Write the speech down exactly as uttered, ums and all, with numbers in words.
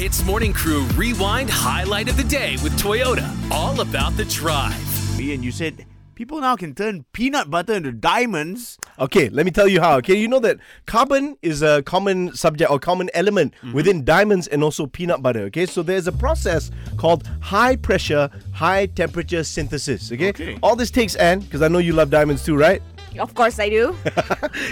Hits Morning Crew Rewind Highlight of the Day with Toyota. All about the drive. Ian, you said people now can turn peanut butter into diamonds. Okay, let me tell you how. Okay, you know that carbon is a common subject or common element mm-hmm. within diamonds and also peanut butter. Okay, so there's a process called high pressure, high temperature synthesis. Okay, okay. All this takes, Anne, because I know you love diamonds too, right? Of course I do.